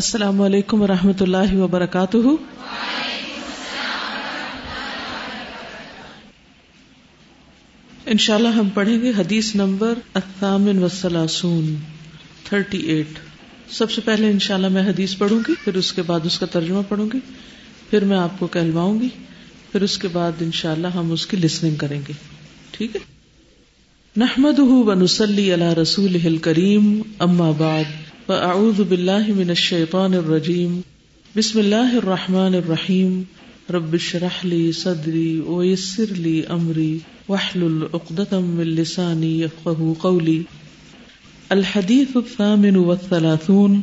السلام علیکم ورحمۃ اللہ وبرکاتہ. انشاءاللہ ہم پڑھیں گے حدیث نمبر 38. سب سے پہلے انشاءاللہ میں حدیث پڑھوں گی, پھر اس کے بعد اس کا ترجمہ پڑھوں گی, پھر میں آپ کو کہلواؤں گی, پھر اس کے بعد انشاءاللہ ہم اس کی لسننگ کریں گے. ٹھیک ہے. نحمده ونصلي على رسوله الكريم, اما بعد فاعوذ باللہ من الشیطان الرجیم. بسم اللہ الرحمن الرحیم. رب اشرح لی صدری ویسر لی امری واحلل عقدۃ من لسانی یفقہوا قولی. الحدیث الثامن والثلاثون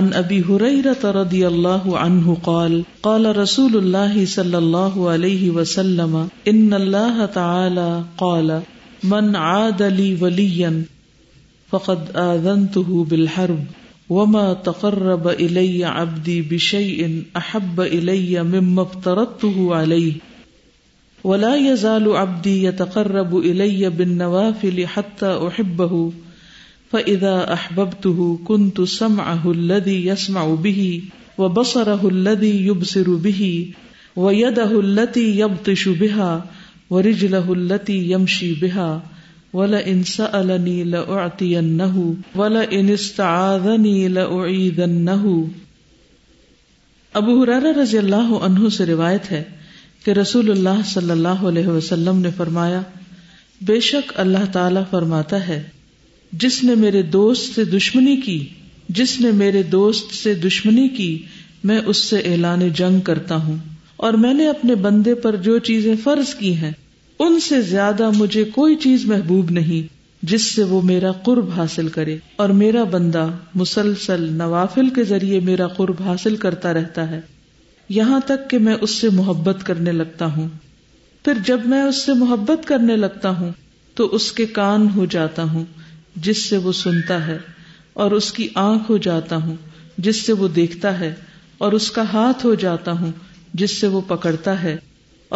عن ابی ہریرہ رضی اللہ عنہ قال قال رسول اللہ صلی اللہ علیہ وسلم ان اللہ تعالی قال من عاد لی ولیا فقد آذنته بالحرب وما تقرب إلي عبدي بشيء أحب إلي مما افترضته عليه ولا يزال عبدي يتقرب إلي بالنوافل حتى أحبه فإذا أحببته كنت سمعه الذي يسمع به وبصره الذي يبصر به ويده التي يبطش بها ورجله التي يمشي بها وَلَئِنْ سَأَلَنِي لَأُعْطِيَنَّهُ وَلَئِنِ اسْتَعَاذَنِي لَأُعِيذَنَّهُ. ابو ہریرہ رضی اللہ عنہ سے روایت ہے کہ رسول اللہ صلی اللہ علیہ وسلم نے فرمایا, بے شک اللہ تعالی فرماتا ہے, جس نے میرے دوست سے دشمنی کی میں اس سے اعلان جنگ کرتا ہوں, اور میں نے اپنے بندے پر جو چیزیں فرض کی ہیں ان سے زیادہ مجھے کوئی چیز محبوب نہیں جس سے وہ میرا قرب حاصل کرے, اور میرا بندہ مسلسل نوافل کے ذریعے میرا قرب حاصل کرتا رہتا ہے یہاں تک کہ میں اس سے محبت کرنے لگتا ہوں. پھر جب میں اس سے محبت کرنے لگتا ہوں تو اس کے کان ہو جاتا ہوں جس سے وہ سنتا ہے, اور اس کی آنکھ ہو جاتا ہوں جس سے وہ دیکھتا ہے, اور اس کا ہاتھ ہو جاتا ہوں جس سے وہ پکڑتا ہے,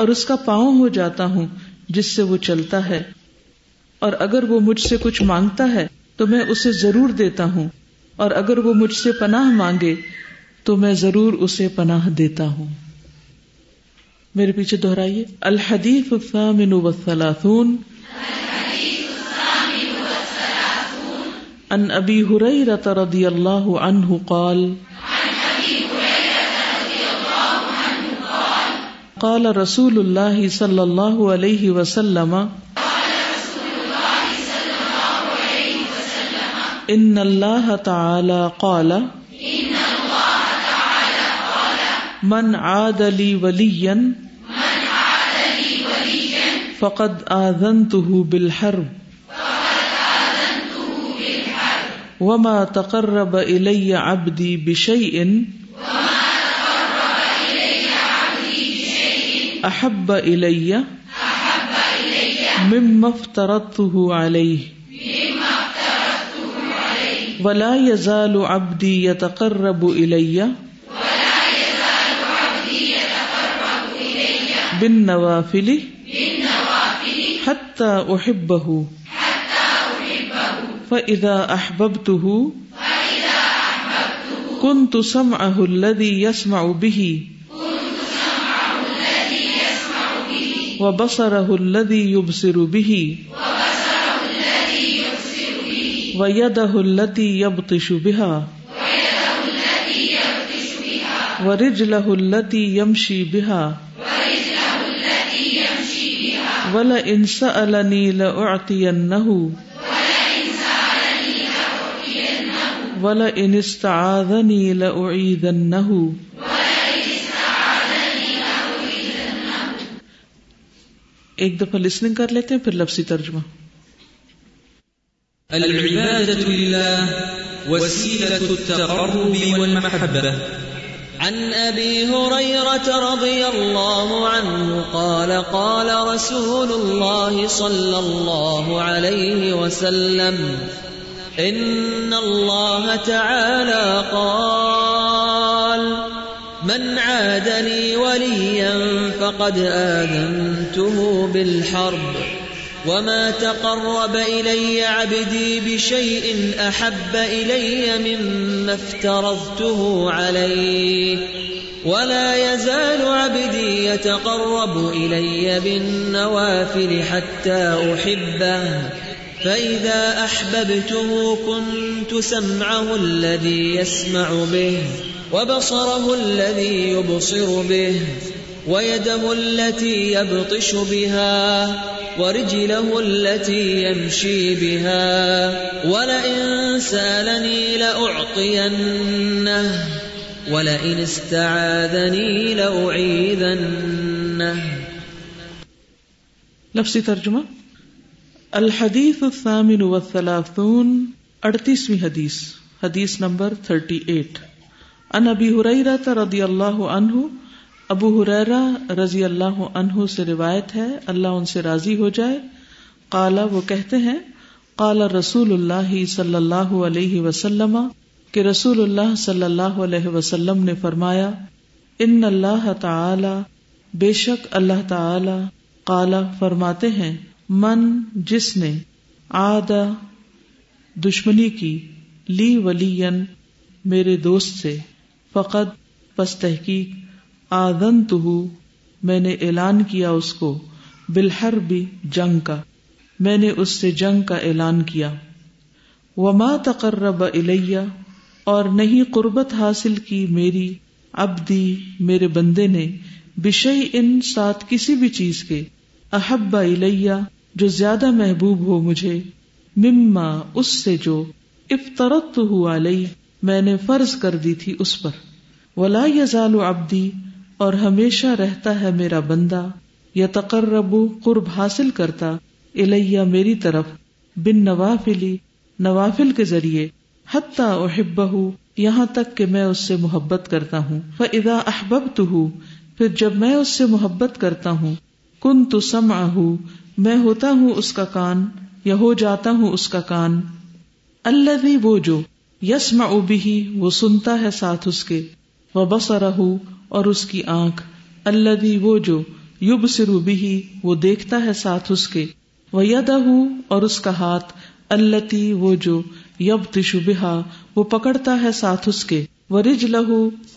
اور اس کا پاؤں ہو جاتا ہوں جس سے وہ چلتا ہے, اور اگر وہ مجھ سے کچھ مانگتا ہے تو میں اسے ضرور دیتا ہوں, اور اگر وہ مجھ سے پناہ مانگے تو میں ضرور اسے پناہ دیتا ہوں. میرے پیچھے دہرائیے. الحدیث الثامن والثلاثون عن ابی ہریرہ رضی اللہ عنہ قال قال رسول اللہ صلی اللہ علیہ وسلم ان اللہ تعالی قال من عاد لی ولیا فقد آذنته بالحرب وما تقرب الی عبدی بشیء احب الی مما افترضته علیہ ولا یزال عبدی یتقرب الی بالنوافل حتی احبہ فاذا احببته کنت سمعہ الذی یسمع به وبصره الذي يبصر به ويده التي يبطش بها ورجله التي يمشي بها ولئن سألني لأعطينه ولئن استعاذني لأعيذنه. ایک دفعہ لسننگ کر لیتے ہیں, پھر لفظی ترجمہ. العبادة لله وسيلة التقرب والمحبة. عن أبي هريرة رضي الله عنه قال قال رسول الله صلى الله عليه وسلم إن الله تعالى قال من عاد لي وليا فقد آذنته بالحرب وما تقرب إلي عبدي بشيء أحب إلي مما افترضته عليه ولا يزال عبدي يتقرب إلي بالنوافل حتى أحبه فإذا أحببته كنت سمعه الذي يسمع به وبصره الذي يبصر به ويده التي يبطش بها ورجله التي يمشي بها ولئن سألني لأعطينه ولئن استعاذني لأعيذنه. لفظی ترجمہ. الحدیث الثامن والثلاثون، 38ویں حدیث، حدیث نمبر 38. عن ابی ہریرہ رضی اللہ عنہ، ابو ہریرہ رضی اللہ عنہ سے روایت ہے، اللہ ان سے راضی ہو جائے، قال وہ کہتے ہیں، قال رسول اللہ صلی اللہ علیہ وسلم، کہ رسول اللہ صلی اللہ علیہ وسلم نے فرمایا، ان اللہ تعالی، بے شک اللہ تعالی، قال فرماتے ہیں، من جس نے عادہ دشمنی کی، لی ولیاً میرے دوست سے، فقد پس تحقیق، آذنتہ میں نے اعلان کیا اس کو، بالحرب جنگ کا، میں نے اس سے جنگ کا اعلان کیا، وما تقرب الیہ اور نہیں قربت حاصل کی میری عبدی میرے بندے نے، بشیئن ساتھ کسی بھی چیز کے، احب الیہ جو زیادہ محبوب ہو مجھے، مما اس سے جو، افترضتہ علیہ میں نے فرض کر دی تھی اس پر، ولا یزال عبدی اور ہمیشہ رہتا ہے میرا بندہ، یتقرب قرب حاصل کرتا، الیہ میری طرف، بن نوافلی نوافل کے ذریعے، حتی احبہ یہاں تک کہ میں اس سے محبت کرتا ہوں، فاذا احببتہ پھر جب میں اس سے محبت کرتا ہوں، کنت سمعہ میں ہوتا ہوں اس کا کان، یا ہو جاتا ہوں اس کا کان، الذی وہ جو، یسمع بہ وہ سنتا ہے ساتھ اس کے، وبصرہ اور اس کی آنکھ، الذی وہ جو، یبصر بہ وہ دیکھتا ہے ساتھ اس کے، ویدہ اور اس کا ہاتھ، اللتی وہ جو، یبطش بہا وہ پکڑتا ہے ساتھ اس کے، ورجلہ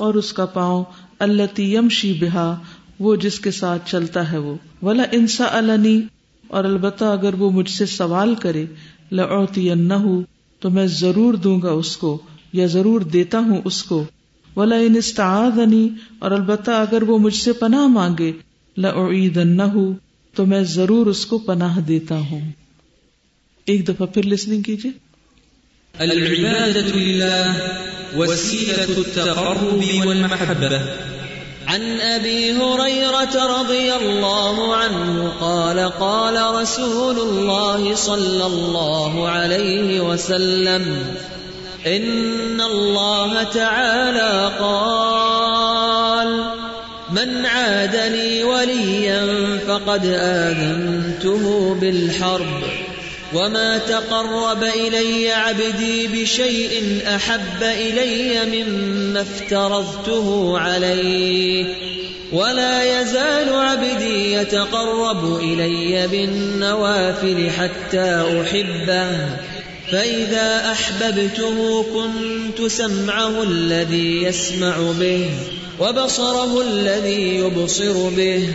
اور اس کا پاؤں، اللتی یمشی بہا وہ جس کے ساتھ چلتا ہے وہ، ولئن سألنی اور البتہ اگر وہ مجھ سے سوال کرے، لأعطینہ تو میں ضرور دوں گا اس کو، یا ضرور دیتا ہوں اس کو، وَلَئِنِ اسْتَعَاذَنِي اور البتہ اگر وہ مجھ سے پناہ مانگے، لَأُعِيدَنَّهُ تو میں ضرور اس کو پناہ دیتا ہوں. ایک دفعہ پھر لسننگ کیجیے. العبادة لله وسيلة التقرب والمحبة. عن أبي هريرة رضي الله عنه قال قال رسول الله صلى الله عليه وسلم ان اللہ تعالی قال من عادنی ولیا فقد آذنته بالحرب وما تقرب الی عبدی بشیء احب الی مما افترضته علیہ ولا يزال عبدی یتقرب الی بالنوافل حتی احبہ فإذا أحببته كنت سمعه الذي يسمع به وبصره الذي يبصر به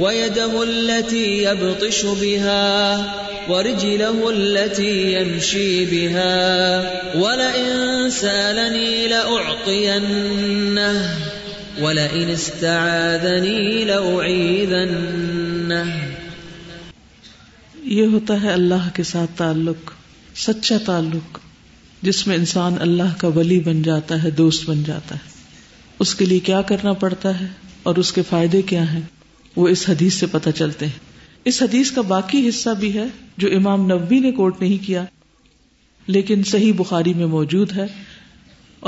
ويده التي يبطش بها ورجله التي يمشي بها ولئن سألني لأعطينه ولئن استعاذني لأعيذنه. یہ ہوتا ہے اللہ کے ساتھ تعلق، سچا تعلق، جس میں انسان اللہ کا ولی بن جاتا ہے، دوست بن جاتا ہے. اس کے لیے کیا کرنا پڑتا ہے اور اس کے فائدے کیا ہیں، وہ اس حدیث سے پتہ چلتے ہیں. اس حدیث کا باقی حصہ بھی ہے جو امام نووی نے کوٹ نہیں کیا، لیکن صحیح بخاری میں موجود ہے،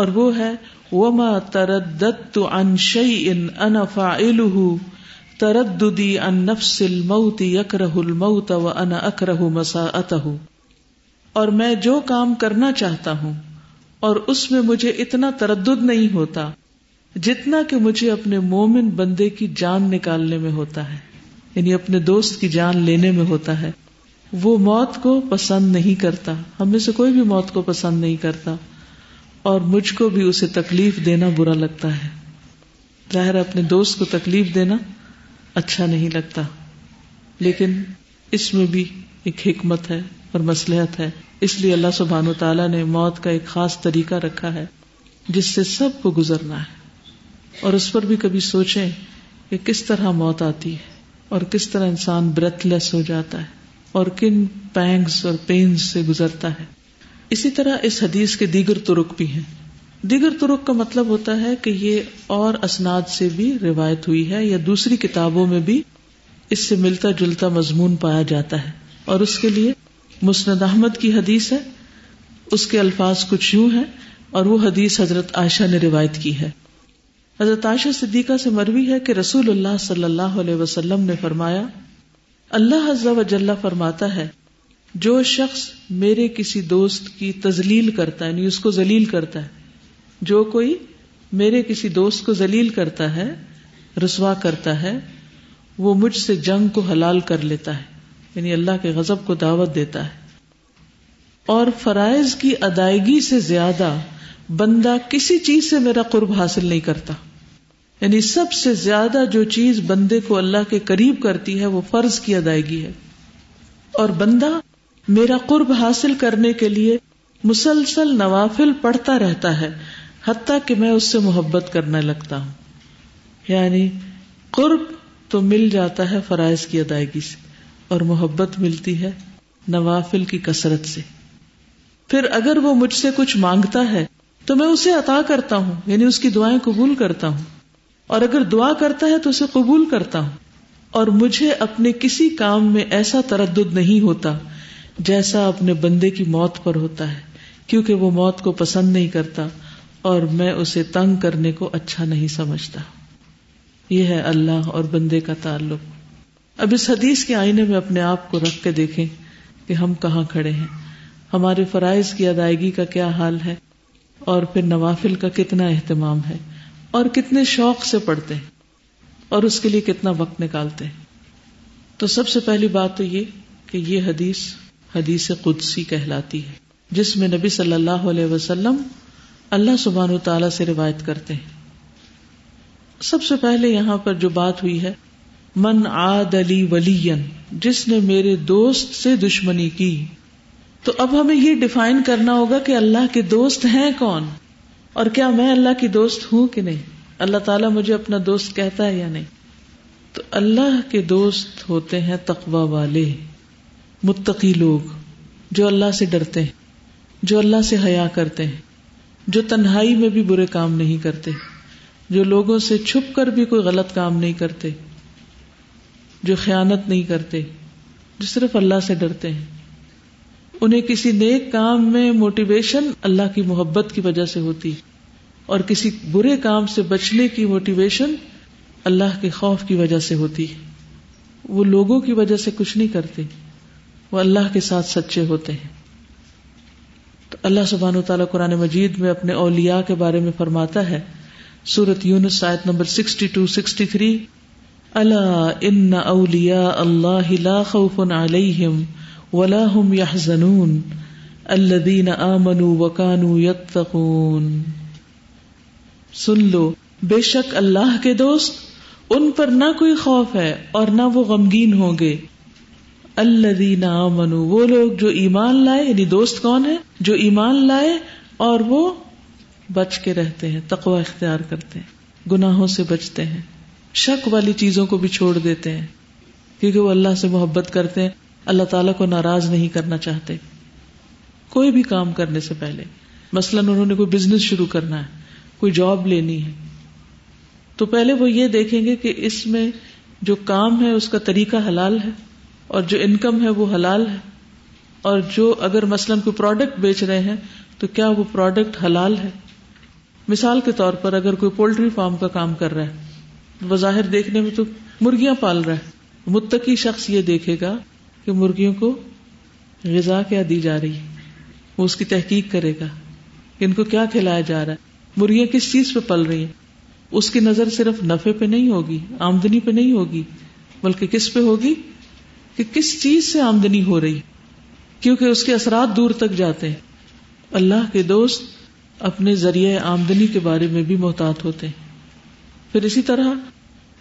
اور وہ ہے وَمَا تَرَدَّدْتُ عَنْ شَيْءٍ أَنَا فَاعِلُهُ تَرَدُّدِي عَنْ نَفْسِ الْمَوْتِ يَكْرَهُ الْمَوْتَ وَأَنَا أَكْرَهُ مَسَاءَتَهُ، اور میں جو کام کرنا چاہتا ہوں اور اس میں مجھے اتنا تردد نہیں ہوتا جتنا کہ مجھے اپنے مومن بندے کی جان نکالنے میں ہوتا ہے، یعنی اپنے دوست کی جان لینے میں ہوتا ہے. وہ موت کو پسند نہیں کرتا، ہم میں سے کوئی بھی موت کو پسند نہیں کرتا، اور مجھ کو بھی اسے تکلیف دینا برا لگتا ہے۔ ظاہر اپنے دوست کو تکلیف دینا اچھا نہیں لگتا، لیکن اس میں بھی ایک حکمت ہے اور مصلحت ہے، اس لیے اللہ سبحانہ وتعالیٰ نے موت کا ایک خاص طریقہ رکھا ہے جس سے سب کو گزرنا ہے۔ اور اس پر بھی کبھی سوچیں کہ کس طرح موت آتی ہے اور کس طرح انسان بریتھ لیس ہو جاتا ہے اور کن پینگز اور پینز سے گزرتا ہے۔ اسی طرح اس حدیث کے دیگر طرق بھی ہیں۔ دیگر طرق کا مطلب ہوتا ہے کہ یہ اور اسناد سے بھی روایت ہوئی ہے، یا دوسری کتابوں میں بھی اس سے ملتا جلتا مضمون پایا جاتا ہے، اور اس کے لیے مسند احمد کی حدیث ہے، اس کے الفاظ کچھ یوں ہیں، اور وہ حدیث حضرت عائشہ نے روایت کی ہے۔ حضرت عائشہ صدیقہ سے مروی ہے کہ رسول اللہ صلی اللہ علیہ وسلم نے فرمایا، اللہ عز و جل فرماتا ہے، جو شخص میرے کسی دوست کی تذلیل کرتا ہے، یعنی اس کو ذلیل کرتا ہے، جو کوئی میرے کسی دوست کو ذلیل کرتا ہے، رسوا کرتا ہے، وہ مجھ سے جنگ کو حلال کر لیتا ہے، یعنی اللہ کے غضب کو دعوت دیتا ہے۔ اور فرائض کی ادائیگی سے زیادہ بندہ کسی چیز سے میرا قرب حاصل نہیں کرتا، یعنی سب سے زیادہ جو چیز بندے کو اللہ کے قریب کرتی ہے وہ فرض کی ادائیگی ہے، اور بندہ میرا قرب حاصل کرنے کے لیے مسلسل نوافل پڑھتا رہتا ہے حتیٰ کہ میں اس سے محبت کرنے لگتا ہوں۔ یعنی قرب تو مل جاتا ہے فرائض کی ادائیگی سے، اور محبت ملتی ہے نوافل کی کثرت سے۔ پھر اگر وہ مجھ سے کچھ مانگتا ہے تو میں اسے عطا کرتا ہوں، یعنی اس کی دعائیں قبول کرتا ہوں، اور اگر دعا کرتا ہے تو اسے قبول کرتا ہوں، اور مجھے اپنے کسی کام میں ایسا تردد نہیں ہوتا جیسا اپنے بندے کی موت پر ہوتا ہے، کیونکہ وہ موت کو پسند نہیں کرتا اور میں اسے تنگ کرنے کو اچھا نہیں سمجھتا۔ یہ ہے اللہ اور بندے کا تعلق۔ اب اس حدیث کے آئینے میں اپنے آپ کو رکھ کے دیکھیں کہ ہم کہاں کھڑے ہیں، ہمارے فرائض کی ادائیگی کا کیا حال ہے، اور پھر نوافل کا کتنا اہتمام ہے، اور کتنے شوق سے پڑھتے ہیں، اور اس کے لیے کتنا وقت نکالتے ہیں۔ تو سب سے پہلی بات تو یہ کہ یہ حدیث حدیث قدسی کہلاتی ہے، جس میں نبی صلی اللہ علیہ وسلم اللہ سبحانہ وتعالی سے روایت کرتے ہیں۔ سب سے پہلے یہاں پر جو بات ہوئی ہے، من عاد لی ولیا، جس نے میرے دوست سے دشمنی کی۔ تو اب ہمیں یہ ڈیفائن کرنا ہوگا کہ اللہ کے دوست ہیں کون، اور کیا میں اللہ کی دوست ہوں کہ نہیں، اللہ تعالیٰ مجھے اپنا دوست کہتا ہے یا نہیں۔ تو اللہ کے دوست ہوتے ہیں تقوی والے، متقی لوگ، جو اللہ سے ڈرتے ہیں، جو اللہ سے حیا کرتے ہیں، جو تنہائی میں بھی برے کام نہیں کرتے، جو لوگوں سے چھپ کر بھی کوئی غلط کام نہیں کرتے، جو خیانت نہیں کرتے، جو صرف اللہ سے ڈرتے ہیں۔ انہیں کسی نیک کام میں موٹیویشن اللہ کی محبت کی وجہ سے ہوتی، اور کسی برے کام سے بچنے کی موٹیویشن اللہ کے خوف کی وجہ سے ہوتی۔ وہ لوگوں کی وجہ سے کچھ نہیں کرتے، وہ اللہ کے ساتھ سچے ہوتے ہیں۔ تو اللہ سبحانہ وتعالیٰ قرآن مجید میں اپنے اولیاء کے بارے میں فرماتا ہے، سورۃ یونس آیت نمبر 62-63، الا ان اولیاء اللہ لا خوف علیہم ولا هم يحزنون الذين آمنوا وكانوا يتقون۔ سن لو، بے شک اللہ کے دوست، ان پر نہ کوئی خوف ہے اور نہ وہ غمگین ہوں گے۔ الذين آمنوا، وہ لوگ جو ایمان لائے، یعنی دوست کون ہے، جو ایمان لائے اور وہ بچ کے رہتے ہیں، تقوی اختیار کرتے ہیں، گناہوں سے بچتے ہیں، شک والی چیزوں کو بھی چھوڑ دیتے ہیں، کیونکہ وہ اللہ سے محبت کرتے ہیں، اللہ تعالیٰ کو ناراض نہیں کرنا چاہتے۔ کوئی بھی کام کرنے سے پہلے، مثلاً انہوں نے کوئی بزنس شروع کرنا ہے، کوئی جاب لینی ہے، تو پہلے وہ یہ دیکھیں گے کہ اس میں جو کام ہے اس کا طریقہ حلال ہے، اور جو انکم ہے وہ حلال ہے، اور جو اگر مثلاً کوئی پروڈکٹ بیچ رہے ہیں تو کیا وہ پروڈکٹ حلال ہے۔ مثال کے طور پر اگر کوئی پولٹری فارم کا کام کر رہا ہے، بظاہر دیکھنے میں تو مرغیاں پال رہا ہے، متقی شخص یہ دیکھے گا کہ مرغیوں کو غذا کیا دی جا رہی ہے، وہ اس کی تحقیق کرے گا کہ ان کو کیا کھلایا جا رہا ہے، مرغیاں کس چیز پہ پل رہی ہیں۔ اس کی نظر صرف نفع پہ نہیں ہوگی، آمدنی پہ نہیں ہوگی، بلکہ کس پہ ہوگی، کہ کس چیز سے آمدنی ہو رہی، کیونکہ اس کے اثرات دور تک جاتے ہیں. اللہ کے دوست اپنے ذریعہ آمدنی کے بارے میں بھی محتاط ہوتے ہیں. پھر اسی طرح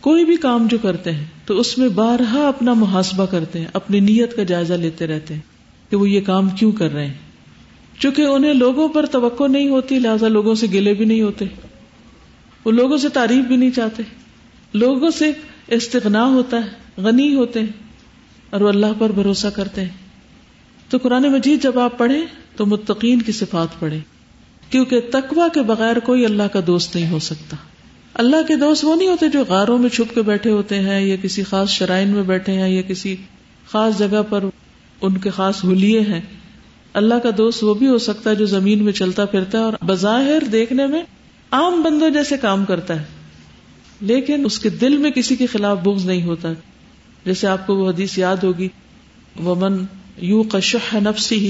کوئی بھی کام جو کرتے ہیں تو اس میں بارہا اپنا محاسبہ کرتے ہیں، اپنی نیت کا جائزہ لیتے رہتے ہیں کہ وہ یہ کام کیوں کر رہے ہیں. چونکہ انہیں لوگوں پر توقع نہیں ہوتی، لہذا لوگوں سے گلے بھی نہیں ہوتے، وہ لوگوں سے تعریف بھی نہیں چاہتے، لوگوں سے استغنا ہوتا ہے، غنی ہوتے ہیں، اور وہ اللہ پر بھروسہ کرتے ہیں. تو قرآن مجید جب آپ پڑھیں تو متقین کی صفات پڑھیں، کیونکہ تقوی کے بغیر کوئی اللہ کا دوست نہیں ہو سکتا. اللہ کے دوست وہ نہیں ہوتے جو غاروں میں چھپ کے بیٹھے ہوتے ہیں، یا کسی خاص شرائن میں بیٹھے ہیں، یا کسی خاص جگہ پر ان کے خاص حلیے ہیں. اللہ کا دوست وہ بھی ہو سکتا ہے جو زمین میں چلتا پھرتا ہے اور بظاہر دیکھنے میں عام بندوں جیسے کام کرتا ہے، لیکن اس کے دل میں کسی کے خلاف بغض نہیں ہوتا. جیسے آپ کو وہ حدیث یاد ہوگی، وَمَنْ يُوقَ شُحَّ نَفْسِهِ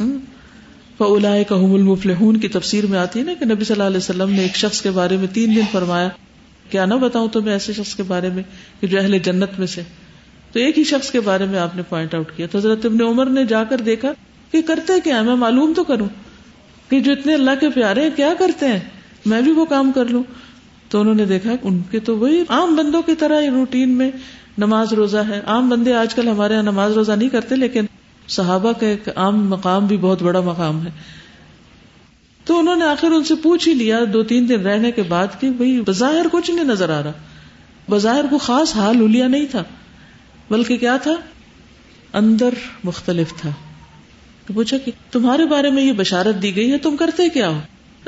فَأُولَٰئِكَ هُمُ الْمُفْلِحُونَ کی تفسیر میں آتی ہے نا کہ نبی صلی اللہ علیہ وسلم نے ایک شخص کے بارے میں 3 دن فرمایا، کیا نہ بتاؤں تمہیں ایسے شخص کے بارے میں کہ جو اہل جنت میں سے. تو ایک ہی شخص کے بارے میں آپ نے پوائنٹ آؤٹ کیا. تو حضرت ابن عمر نے جا کر دیکھا کہ کرتے کیا ہے، میں معلوم تو کروں کہ جو اتنے اللہ کے پیارے کیا کرتے ہیں، میں بھی وہ کام کر لوں. تو انہوں نے دیکھا ان کے تو وہی عام بندوں کی طرح روٹین میں نماز روزہ ہے. عام بندے آج کل ہمارے یہاں نماز روزہ نہیں کرتے، لیکن صحابہ کا ایک عام مقام بھی بہت بڑا مقام ہے. تو انہوں نے آخر ان سے پوچھ ہی لیا 2-3 دن رہنے کے بعد کہ بھئی بظاہر کچھ نہیں نظر آ رہا، بظاہر کو خاص حال حلیہ نہیں تھا، بلکہ کیا تھا، اندر مختلف تھا. تو پوچھا کہ تمہارے بارے میں یہ بشارت دی گئی ہے، تم کرتے کیا ہو؟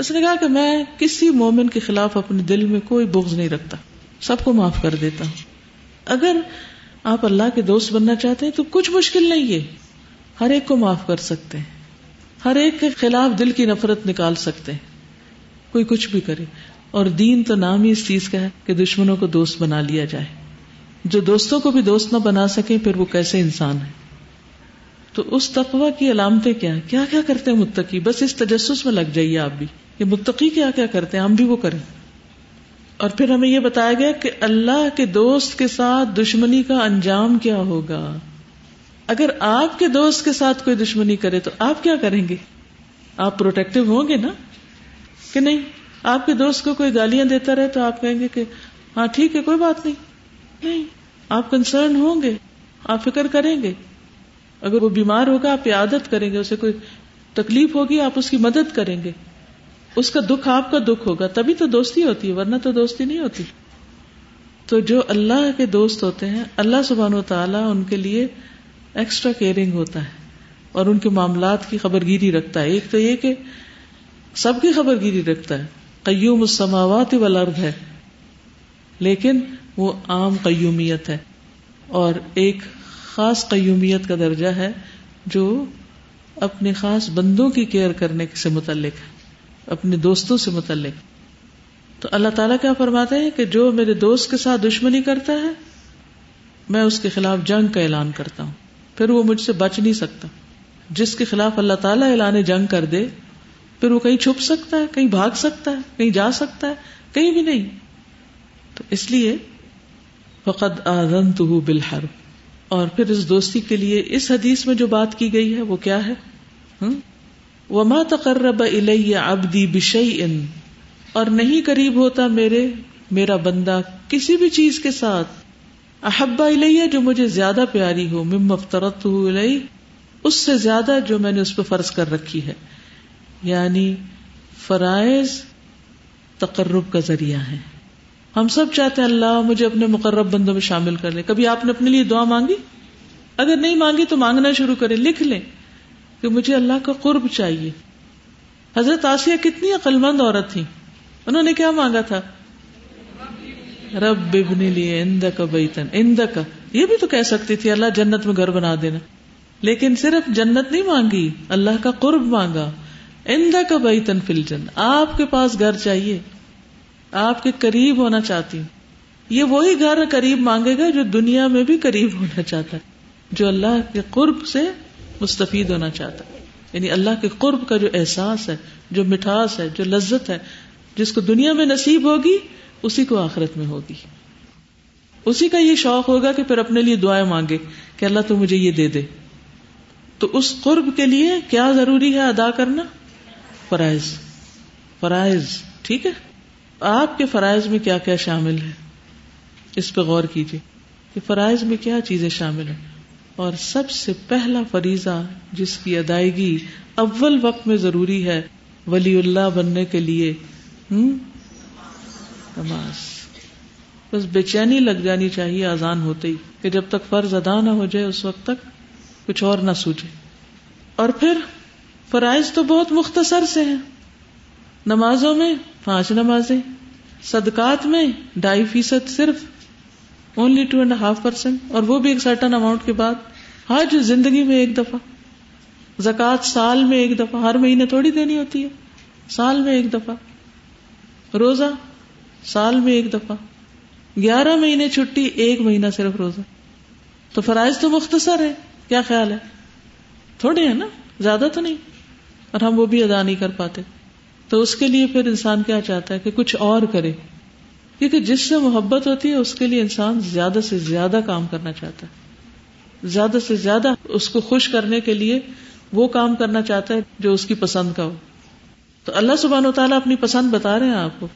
اس نے کہا کہ میں کسی مومن کے خلاف اپنے دل میں کوئی بغض نہیں رکھتا، سب کو معاف کر دیتا ہوں. اگر آپ اللہ کے دوست بننا چاہتے ہیں تو کچھ مشکل نہیں ہے، ہر ایک کو معاف کر سکتے ہیں، ہر ایک کے خلاف دل کی نفرت نکال سکتے ہیں، کوئی کچھ بھی کرے. اور دین تو نام ہی اس چیز کا ہے کہ دشمنوں کو دوست بنا لیا جائے. جو دوستوں کو بھی دوست نہ بنا سکیں پھر وہ کیسے انسان ہیں؟ تو اس تقوی کی علامتیں کیا ہیں؟ کیا کیا کرتے ہیں متقی؟ بس اس تجسس میں لگ جائیے آپ بھی کہ متقی کیا کیا کرتے ہیں، ہم بھی وہ کریں. اور پھر ہمیں یہ بتایا گیا کہ اللہ کے دوست کے ساتھ دشمنی کا انجام کیا ہوگا. اگر آپ کے دوست کے ساتھ کوئی دشمنی کرے تو آپ کیا کریں گے؟ آپ پروٹیکٹیو ہوں گے نا کہ نہیں؟ آپ کے دوست کو کوئی گالیاں دیتا رہے تو آپ کہیں گے کہ ہاں ٹھیک ہے کوئی بات نہیں، آپ کنسرن ہوں گے، آپ فکر کریں گے. اگر وہ بیمار ہوگا آپ عیادت کریں گے، اسے کوئی تکلیف ہوگی آپ اس کی مدد کریں گے، اس کا دکھ آپ کا دکھ ہوگا، تبھی تو دوستی ہوتی ہے، ورنہ تو دوستی نہیں ہوتی. تو جو اللہ کے دوست ہوتے ہیں اللہ سبحانہ و تعالیٰ ان کے لیے ایکسٹرا کیئرنگ ہوتا ہے اور ان کے معاملات کی خبرگیری رکھتا ہے. ایک تو یہ کہ سب کی خبرگیری رکھتا ہے، قیوم السماوات والارض ہے، لیکن وہ عام قیومیت ہے اور ایک خاص قیومیت کا درجہ ہے جو اپنے خاص بندوں کی کیئر کرنے سے متعلق ہے، اپنے دوستوں سے متعلق. تو اللہ تعالیٰ کیا فرماتے ہیں کہ جو میرے دوست کے ساتھ دشمنی کرتا ہے میں اس کے خلاف جنگ کا اعلان کرتا ہوں، پھر وہ مجھ سے بچ نہیں سکتا. جس کے خلاف اللہ تعالیٰ اعلان جنگ کر دے پھر وہ کہیں چھپ سکتا ہے، کہیں بھاگ سکتا ہے، کہیں جا سکتا ہے، کہیں بھی نہیں. تو اس لیے فَقَدْ آذَنْتُهُ بِالْحَرْبِ. اور پھر اس دوستی کے لیے اس حدیث میں جو بات کی گئی ہے وہ کیا ہے؟ وما تقرب الی عبدی بشیء، اور نہیں قریب ہوتا میرا بندہ کسی بھی چیز کے ساتھ، احب الی، جو مجھے زیادہ پیاری ہو، مما افترضتہ علیہ، اس سے زیادہ جو میں نے اس پہ فرض کر رکھی ہے. یعنی فرائض تقرب کا ذریعہ ہے. ہم سب چاہتے ہیں اللہ مجھے اپنے مقرب بندوں میں شامل کر لے. کبھی آپ نے اپنے لیے دعا مانگی؟ اگر نہیں مانگی تو مانگنا شروع کریں، لکھ لیں کہ مجھے اللہ کا قرب چاہیے. حضرت آسیہ کتنی عقل مند عورت تھی، انہوں نے کیا مانگا تھا؟ رب ابن لی عندک بیتن عندک، یہ بھی تو کہہ سکتی تھی اللہ جنت میں گھر بنا دینا، لیکن صرف جنت نہیں مانگی، اللہ کا قرب مانگا. عندک بیتن فی الجنہ، آپ کے پاس گھر چاہیے، آپ کے قریب ہونا چاہتی ہوں. یہ وہی گھر قریب مانگے گا جو دنیا میں بھی قریب ہونا چاہتا ہے، جو اللہ کے قرب سے مستفید ہونا چاہتا ہے. یعنی اللہ کے قرب کا جو احساس ہے، جو مٹھاس ہے، جو لذت ہے، جس کو دنیا میں نصیب ہوگی اسی کو آخرت میں ہوگی. اسی کا یہ شوق ہوگا کہ پھر اپنے لیے دعائیں مانگے کہ اللہ تو مجھے یہ دے دے. تو اس قرب کے لیے کیا ضروری ہے ادا کرنا؟ فرائض. فرائض ٹھیک ہے، آپ کے فرائض میں کیا کیا شامل ہے، اس پہ غور کیجیے کہ فرائض میں کیا چیزیں شامل ہیں. اور سب سے پہلا فریضہ جس کی ادائیگی اول وقت میں ضروری ہے ولی اللہ بننے کے لیے نماز. بس بے چینی لگ جانی چاہیے اذان ہوتے ہی کہ جب تک فرض ادا نہ ہو جائے اس وقت تک کچھ اور نہ سوچے. اور پھر فرائض تو بہت مختصر سے ہیں، نمازوں میں 5 نمازیں، صدقات میں 2.5% صرف، only 2.5%، اور وہ بھی ایک سرٹن اماؤنٹ کے بعد. حج زندگی میں ایک دفعہ، زکوٰۃ سال میں ایک دفعہ، ہر مہینے تھوڑی دینی ہوتی ہے، سال میں ایک دفعہ. روزہ سال میں ایک دفعہ، 11 مہینے چھٹی، 1 مہینہ صرف روزہ. تو فرائض تو مختصر ہیں، کیا خیال ہے، تھوڑے ہیں نا، زیادہ تو نہیں، اور ہم وہ بھی ادا نہیں کر پاتے. تو اس کے لیے پھر انسان کیا چاہتا ہے کہ کچھ اور کرے، کیونکہ جس سے محبت ہوتی ہے اس کے لیے انسان زیادہ سے زیادہ کام کرنا چاہتا ہے، زیادہ سے زیادہ اس کو خوش کرنے کے لیے وہ کام کرنا چاہتا ہے جو اس کی پسند کا ہو. تو اللہ سبحانہ و تعالیٰ اپنی پسند بتا رہے ہیں آپ کو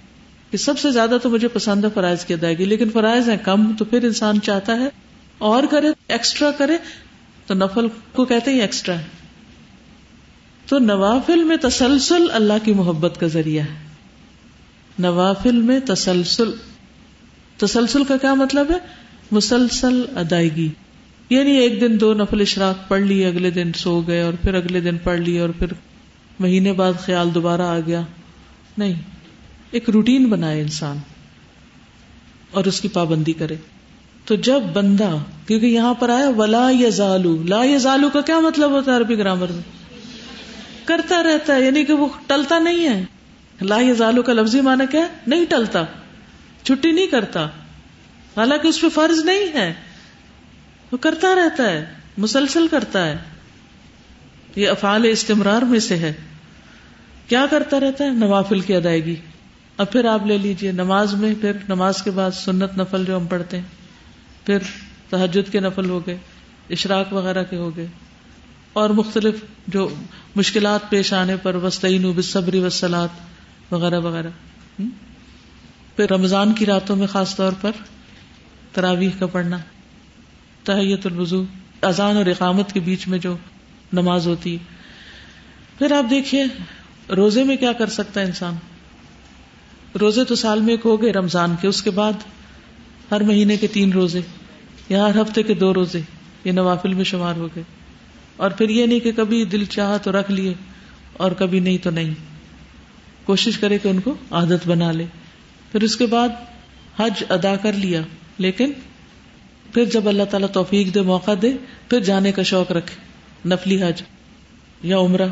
کہ سب سے زیادہ تو مجھے پسند ہے فرائض کی ادائیگی، لیکن فرائض ہیں کم، تو پھر انسان چاہتا ہے اور کرے، ایکسٹرا کرے. تو نفل کو کہتے ہیں ایکسٹرا ہے. تو نوافل میں تسلسل اللہ کی محبت کا ذریعہ ہے. نوافل میں تسلسل کا کیا مطلب ہے؟ مسلسل ادائیگی، یعنی ایک دن 2 نفل اشراق پڑھ لی، اگلے دن سو گئے، اور پھر اگلے دن پڑھ لی، اور پھر مہینے بعد خیال دوبارہ آ گیا. نہیں، ایک روٹین بنائے انسان اور اس کی پابندی کرے. تو جب بندہ، کیونکہ یہاں پر آیا ولا یزالو، لا یزالو کا کیا مطلب ہوتا ہے عربی گرامر میں؟ کرتا رہتا ہے، یعنی کہ وہ ٹلتا نہیں ہے. لا یزالو کا لفظی معنی کیا ہے؟ نہیں ٹلتا، چھٹی نہیں کرتا، حالانکہ اس پہ فرض نہیں ہے، وہ کرتا رہتا ہے، مسلسل کرتا ہے. یہ افعال استمرار میں سے ہے. کیا کرتا رہتا ہے؟ نوافل کی ادائیگی. اب پھر آپ لے لیجئے نماز میں، پھر نماز کے بعد سنت نفل جو ہم پڑھتے ہیں، پھر تہجد کے نفل ہو گئے، اشراق وغیرہ کے ہو گئے، اور مختلف جو مشکلات پیش آنے پر وَاسْتَعِينُوا بِالصَّبْرِ وَالصَّلَاةِ وغیرہ وغیرہ. پھر رمضان کی راتوں میں خاص طور پر تراویح کا پڑھنا، تحیت الوضو، اذان اور اقامت کے بیچ میں جو نماز ہوتی. پھر آپ دیکھیے روزے میں کیا کر سکتا ہے انسان. روزے تو سال میں ایک ہو گئے رمضان کے، اس کے بعد ہر مہینے کے 3 روزے یا ہر ہفتے کے 2 روزے، یہ نوافل میں شمار ہو گئے. اور پھر یہ نہیں کہ کبھی دل چاہا تو رکھ لیے اور کبھی نہیں تو نہیں، کوشش کرے کہ ان کو عادت بنا لے. پھر اس کے بعد حج ادا کر لیا، لیکن پھر جب اللہ تعالیٰ توفیق دے، موقع دے، پھر جانے کا شوق رکھے، نفلی حج یا عمرہ.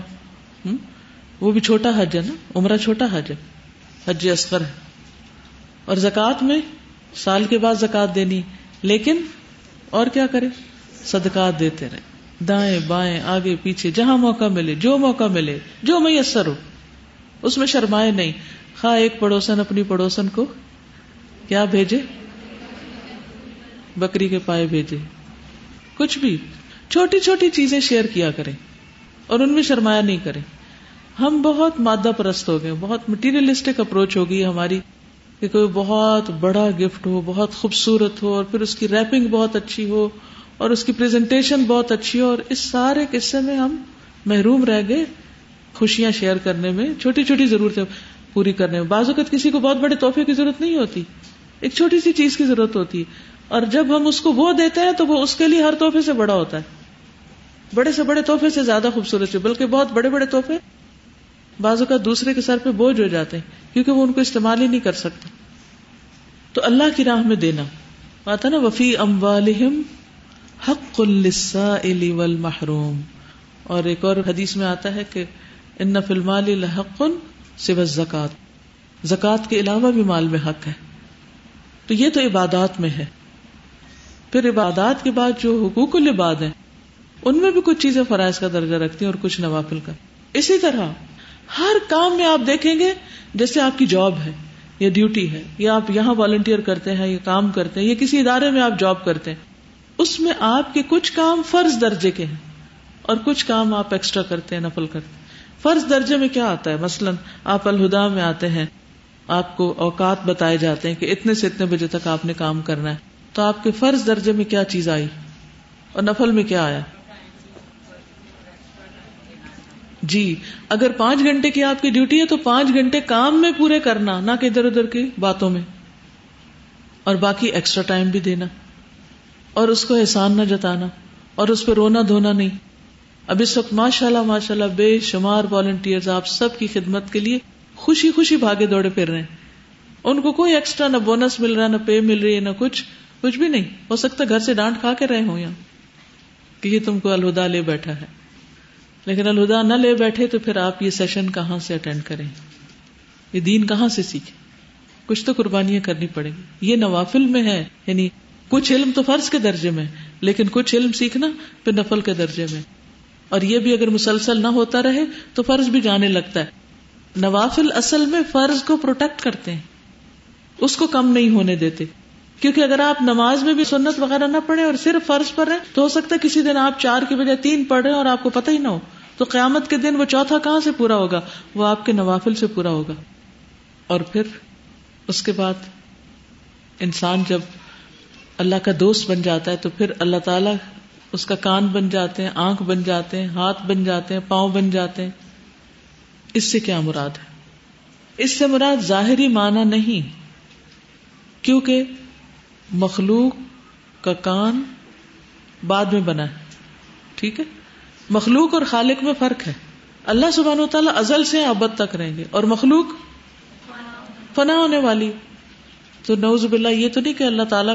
وہ بھی چھوٹا حج ہے نا، عمرہ چھوٹا حج ہے، حج اصغر ہے. اور زکوٰۃ میں سال کے بعد زکوٰۃ دینی، لیکن اور کیا کرے، صدقات دیتے رہے، دائیں بائیں آگے پیچھے، جہاں موقع ملے، جو موقع ملے، جو میسر ہو، اس میں شرمائے نہیں. خواہ ایک پڑوسن اپنی پڑوسن کو کیا بھیجے، بکری کے پائے بھیجے، کچھ بھی چھوٹی چھوٹی چیزیں شیئر کیا کریں اور ان میں شرمایا نہیں کریں. ہم بہت مادہ پرست ہو گئے، بہت مٹیریلسٹک اپروچ ہو گئی ہماری، کہ کوئی بہت بڑا گفٹ ہو، بہت خوبصورت ہو، اور پھر اس کی ریپنگ بہت اچھی ہو، اور اس کی پریزنٹیشن بہت اچھی ہو، اور اس سارے قصے میں ہم محروم رہ گئے خوشیاں شیئر کرنے میں، چھوٹی چھوٹی ضرورتیں پوری کرنے میں. بعض اوقات کسی کو بہت بڑے تحفے کی ضرورت نہیں ہوتی، ایک چھوٹی سی چیز کی ضرورت ہوتی ہے، اور جب ہم اس کو وہ دیتے ہیں تو وہ اس کے لیے ہر تحفے سے بڑا ہوتا ہے، بڑے سے بڑے تحفے سے زیادہ خوبصورت ہے. بلکہ بہت بڑے بڑے تحفے بعض اوقات دوسرے کے سر پہ بوجھ ہو جاتے ہیں، کیونکہ وہ ان کو استعمال ہی نہیں کر سکتا. تو اللہ کی راہ میں دینا آتا نا، وفی اموالہم حق للسائل والمحروم. اور ایک اور حدیث میں آتا ہے کہ ان فی المال لحق سوى الزکات، زکات کے علاوہ بھی مال میں حق ہے. تو یہ تو عبادات میں ہے. پھر عبادات کے بعد جو حقوق العباد ہیں ان میں بھی کچھ چیزیں فرائض کا درجہ رکھتی ہیں اور کچھ نوافل کا. اسی طرح ہر کام میں آپ دیکھیں گے، جیسے آپ کی جاب ہے، یہ ڈیوٹی ہے، یا آپ یہاں والنٹیئر کرتے ہیں، یہ کام کرتے ہیں، یا کسی ادارے میں آپ جاب کرتے ہیں، اس میں آپ کے کچھ کام فرض درجے کے ہیں اور کچھ کام آپ ایکسٹرا کرتے ہیں، نفل کرتے ہیں۔ فرض درجے میں کیا آتا ہے؟ مثلا آپ الہدا میں آتے ہیں، آپ کو اوقات بتائے جاتے ہیں کہ اتنے سے اتنے بجے تک آپ نے کام کرنا ہے، تو آپ کے فرض درجے میں کیا چیز آئی اور نفل میں کیا آیا؟ جی، اگر 5 گھنٹے کی آپ کی ڈیوٹی ہے تو 5 گھنٹے کام میں پورے کرنا، نہ کہ ادھر ادھر کی باتوں میں، اور باقی ایکسٹرا ٹائم بھی دینا، اور اس کو احسان نہ جتانا، اور اس پہ رونا دھونا نہیں۔ اب اس وقت ماشاء اللہ بے شمار والنٹیئرز آپ سب کی خدمت کے لیے خوشی خوشی بھاگے دوڑے پھر رہے ہیں، ان کو کوئی ایکسٹرا نہ بونس مل رہا، نہ پے مل رہی ہے، نہ کچھ بھی نہیں۔ ہو سکتا گھر سے ڈانٹ کھا کے رہے ہوں یہاں کہ یہ تم کو الہدا لے بیٹھا ہے، لیکن الہدا نہ لے بیٹھے تو پھر آپ یہ سیشن کہاں سے اٹینڈ کریں، یہ دین کہاں سے سیکھیں؟ کچھ تو قربانیاں کرنی پڑیں گی۔ یہ نوافل میں ہے، یعنی کچھ علم تو فرض کے درجے میں، لیکن کچھ علم سیکھنا پھر نفل کے درجے میں، اور یہ بھی اگر مسلسل نہ ہوتا رہے تو فرض بھی جانے لگتا ہے۔ نوافل اصل میں فرض کو پروٹیکٹ کرتے ہیں، اس کو کم نہیں ہونے دیتے، کیونکہ اگر آپ نماز میں بھی سنت وغیرہ نہ پڑھیں اور صرف فرض پر رہیں تو ہو سکتا ہے کسی دن آپ 4 کی بجائے 3 پڑھ رہے ہیں اور آپ کو پتہ ہی نہ ہو، تو قیامت کے دن وہ چوتھا کہاں سے پورا ہوگا؟ وہ آپ کے نوافل سے پورا ہوگا۔ اور پھر اس کے بعد انسان جب اللہ کا دوست بن جاتا ہے تو پھر اللہ تعالیٰ اس کا کان بن جاتے ہیں، آنکھ بن جاتے ہیں، ہاتھ بن جاتے ہیں، پاؤں بن جاتے ہیں۔ اس سے کیا مراد ہے؟ اس سے مراد ظاہری معنی نہیں، کیونکہ مخلوق کا کان بعد میں بنا ہے، ٹھیک ہے؟ مخلوق اور خالق میں فرق ہے۔ اللہ سبحانہ و تعالیٰ ازل سے ابد تک رہیں گے، اور مخلوق فنا ہونے والی۔ تو نعوذ باللہ، یہ تو نہیں کہ اللہ تعالیٰ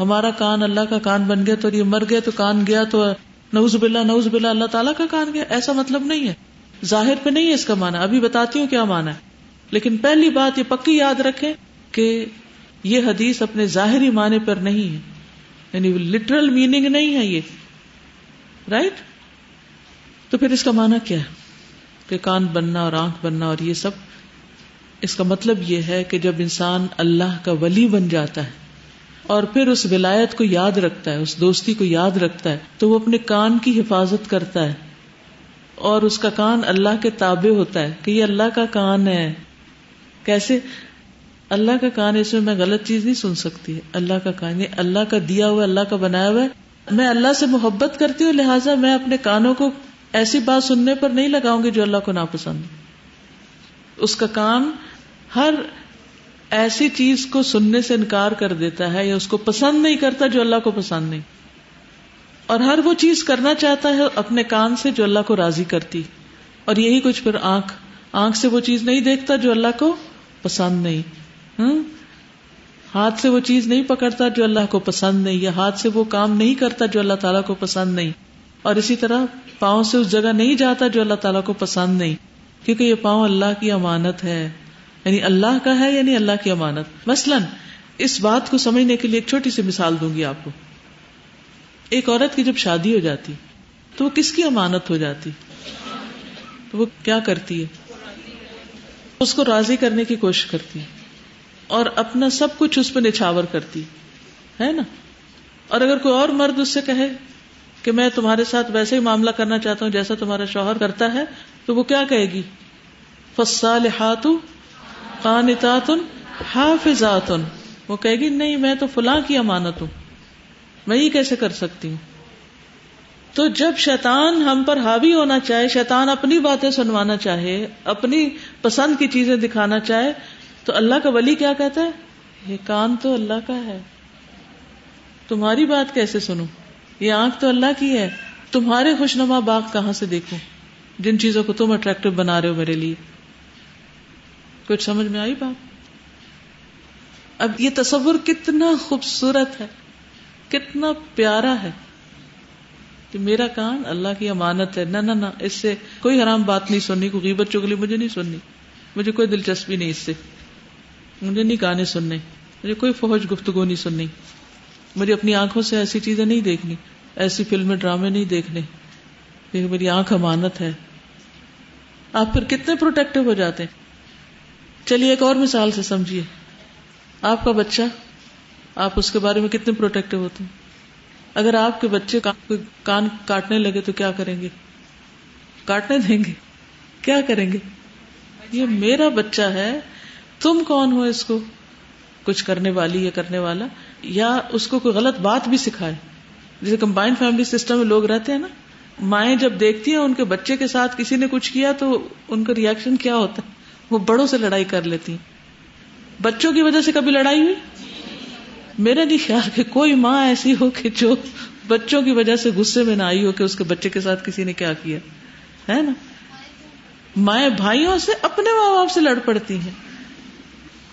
ہمارا کان اللہ کا کان بن گیا تو یہ مر گیا تو کان گیا تو نعوذ باللہ اللہ تعالیٰ کا کان گیا، ایسا مطلب نہیں ہے، ظاہر پہ نہیں ہے اس کا معنی، ابھی بتاتی ہوں کیا معنی ہے۔ لیکن پہلی بات یہ پکی یاد رکھیں کہ یہ حدیث اپنے ظاہری معنی پر نہیں ہے، یعنی لٹرل میننگ نہیں ہے یہ، رائٹ؟ تو پھر اس کا معنی کیا ہے کہ کان بننا اور آنکھ بننا اور یہ سب؟ اس کا مطلب یہ ہے کہ جب انسان اللہ کا ولی بن جاتا ہے اور پھر اس ولایت کو یاد رکھتا ہے، اس دوستی کو یاد رکھتا ہے، تو وہ اپنے کان کی حفاظت کرتا ہے اور اس کا کان اللہ کے تابع ہوتا ہے کہ یہ اللہ کا کان ہے۔ کیسے؟ اللہ کا کان، اس میں میں غلط چیز نہیں سن سکتی، اللہ کا کان یہ اللہ کا دیا ہوا، اللہ کا بنایا ہوا ہے۔ میں اللہ سے محبت کرتی ہوں، لہٰذا میں اپنے کانوں کو ایسی بات سننے پر نہیں لگاؤں گی جو اللہ کو ناپسند ہے۔ اس کا کان ہر ایسی چیز کو سننے سے انکار کر دیتا ہے یا اس کو پسند نہیں کرتا جو اللہ کو پسند نہیں، اور ہر وہ چیز کرنا چاہتا ہے اپنے کان سے جو اللہ کو راضی کرتی، اور یہی کچھ پھر آنکھ سے وہ چیز نہیں دیکھتا جو اللہ کو پسند نہیں، ہاتھ سے وہ چیز نہیں پکڑتا جو اللہ کو پسند نہیں، یا ہاتھ سے وہ کام نہیں کرتا جو اللہ تعالیٰ کو پسند نہیں، اور اسی طرح پاؤں سے اس جگہ نہیں جاتا جو اللہ تعالیٰ کو پسند نہیں، کیونکہ یہ پاؤں اللہ کی امانت ہے، یعنی اللہ کا ہے، یعنی اللہ کی امانت۔ مثلاً اس بات کو سمجھنے کے لیے ایک چھوٹی سی مثال دوں گی آپ کو۔ ایک عورت کی جب شادی ہو جاتی تو وہ کس کی امانت ہو جاتی؟ تو وہ کیا کرتی ہے؟ اس کو راضی کرنے کی کوشش کرتی اور اپنا سب کچھ اس پہ نچھاور کرتی ہے نا۔ اور اگر کوئی اور مرد اس سے کہے کہ میں تمہارے ساتھ ویسے ہی معاملہ کرنا چاہتا ہوں جیسا تمہارا شوہر کرتا ہے، تو وہ کیا کہے گی؟ فالصالحات قانتات حافظات۔ وہ کہے گی نہیں، میں تو فلاں کی امانت ہوں، میں یہ کیسے کر سکتی ہوں؟ تو جب شیطان ہم پر حاوی ہونا چاہے، شیطان اپنی باتیں سنوانا چاہے، اپنی پسند کی چیزیں دکھانا چاہے، تو اللہ کا ولی کیا کہتا ہے؟ یہ کان تو اللہ کا ہے، تمہاری بات کیسے سنوں؟ یہ آنکھ تو اللہ کی ہے، تمہارے خوشنما باغ کہاں سے دیکھوں جن چیزوں کو تم اٹریکٹو بنا رہے ہو میرے لیے؟ کچھ سمجھ میں آئی بات؟ اب یہ تصور کتنا خوبصورت ہے، کتنا پیارا ہے کہ میرا کان اللہ کی امانت ہے، نہ اس سے کوئی حرام بات نہیں سننی، کوئی غیبت چگلی مجھے نہیں سننی، مجھے کوئی دلچسپی نہیں اس سے، مجھے نہیں گانے سننے، مجھے کوئی فحش گفتگو نہیں سننی، مجھے اپنی آنکھوں سے ایسی چیزیں نہیں دیکھنی، ایسی فلمیں ڈرامے نہیں دیکھنے، کیونکہ میری آنکھ امانت ہے۔ آپ پھر کتنے پروٹیکٹو ہو جاتے ہیں۔ چلیے ایک اور مثال سے سمجھیے۔ آپ کا بچہ، آپ اس کے بارے میں کتنے پروٹیکٹو ہوتے ہیں؟ اگر آپ کے بچے کان کاٹنے لگے تو کیا کریں گے؟ کاٹنے دیں گے؟ کیا کریں گے؟ یہ میرا بچہ ہے، تم کون ہو اس کو کچھ کرنے والی یا کرنے والا، یا اس کو کوئی غلط بات بھی سکھائے. جیسے کمبائنڈ فیملی سسٹم میں لوگ رہتے ہیں نا، مائیں جب دیکھتی ہیں ان کے بچے کے ساتھ کسی نے کچھ کیا تو ان کا ریئیکشن کیا ہوتا ہے، وہ بڑوں سے لڑائی کر لیتی ہیں. بچوں کی وجہ سے کبھی لڑائی ہوئی؟ میرا نہیں خیال کہ کوئی ماں ایسی ہو کہ جو بچوں کی وجہ سے غصے میں نہ آئی ہو کہ اس کے بچے کے ساتھ کسی نے کیا کیا ہے نا. مائیں بھائیوں سے، اپنے ماں باپ سے لڑ پڑتی ہیں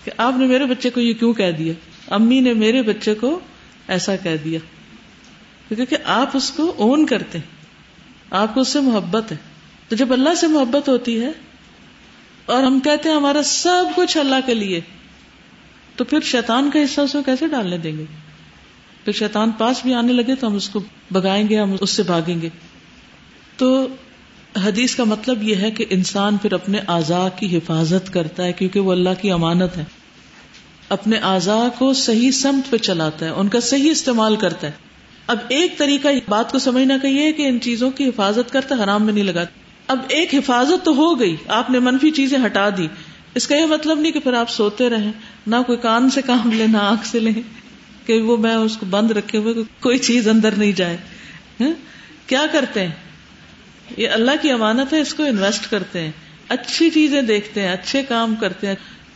کہ آپ نے میرے بچے کو یہ کیوں کہہ دیا، امی نے میرے بچے کو ایسا کہہ دیا. کیونکہ آپ اس کو اون کرتے ہیں، آپ کو اس سے محبت ہے. تو جب اللہ سے محبت ہوتی ہے اور ہم کہتے ہیں ہمارا سب کچھ اللہ کے لیے، تو پھر شیطان کا حصہ اس کو کیسے ڈالنے دیں گے؟ پھر شیطان پاس بھی آنے لگے تو ہم اس کو بھگائیں گے، ہم اس سے بھاگیں گے. تو حدیث کا مطلب یہ ہے کہ انسان پھر اپنے اعضاء کی حفاظت کرتا ہے کیونکہ وہ اللہ کی امانت ہے. اپنے اعضاء کو صحیح سمت پہ چلاتا ہے، ان کا صحیح استعمال کرتا ہے. اب ایک طریقہ بات کو سمجھنا کہ یہ کہ ان چیزوں کی حفاظت کرتا ہے، حرام میں نہیں لگاتا. اب ایک حفاظت تو ہو گئی، آپ نے منفی چیزیں ہٹا دی. اس کا یہ مطلب نہیں کہ پھر آپ سوتے رہیں، نہ کوئی کان سے کام لیں نہ آنکھ سے لیں کہ وہ میں اس کو بند رکھے ہوئے کوئی چیز اندر نہیں جائے. کیا کرتے ہیں؟ یہ اللہ کی امانت ہے، اس کو انویسٹ کرتے ہیں، اچھی چیزیں دیکھتے ہیں، اچھے کام کرتے ہیں،